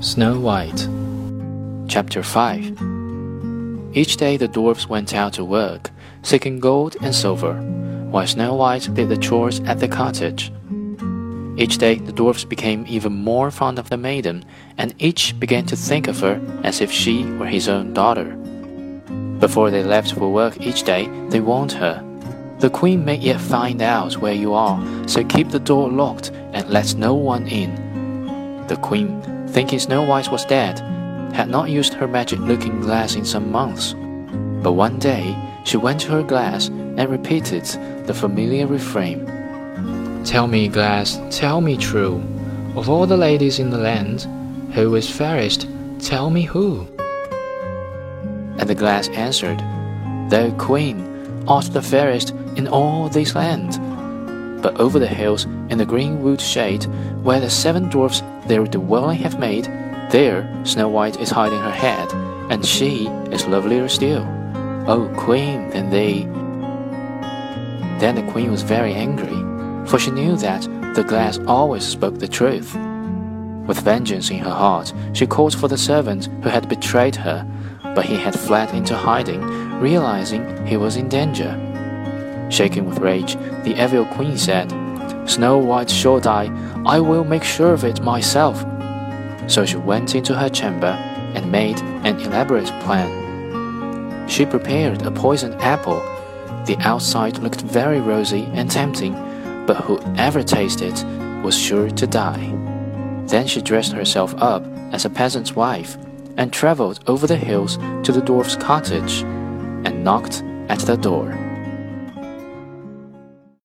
Snow White Chapter 5 Each day the dwarfs went out to work, seeking gold and silver, while Snow White did the chores at the cottage. Each day the dwarfs became even more fond of the maiden, and each began to think of her as if she were his own daughter. Before they left for work each day, they warned her, "The queen may yet find out where you are, so keep the door locked and let no one in." The queen, thinking Snow White was dead, had not used her magic looking glass in some months. But one day, she went to her glass and repeated the familiar refrain, "Tell me, glass, tell me true, of all the ladies in the land, who is fairest, tell me who?" And the glass answered, "Thou, queen, art the fairest in all this land." But over the hills, in the green wood shade, where the seven dwarfs their dwelling have made, there Snow White is hiding her head, and she is lovelier still, O queen, than thee. Then the queen was very angry, for she knew that the glass always spoke the truth. With vengeance in her heart, she called for the servant who had betrayed her, but he had fled into hiding, realizing he was in danger. Shaking with rage, the evil queen said, "Snow White shall die, I will make sure of it myself." So she went into her chamber and made an elaborate plan. She prepared a poisoned apple. The outside looked very rosy and tempting, but whoever tasted was sure to die. Then she dressed herself up as a peasant's wife and traveled over the hills to the dwarf's cottage and knocked at the door.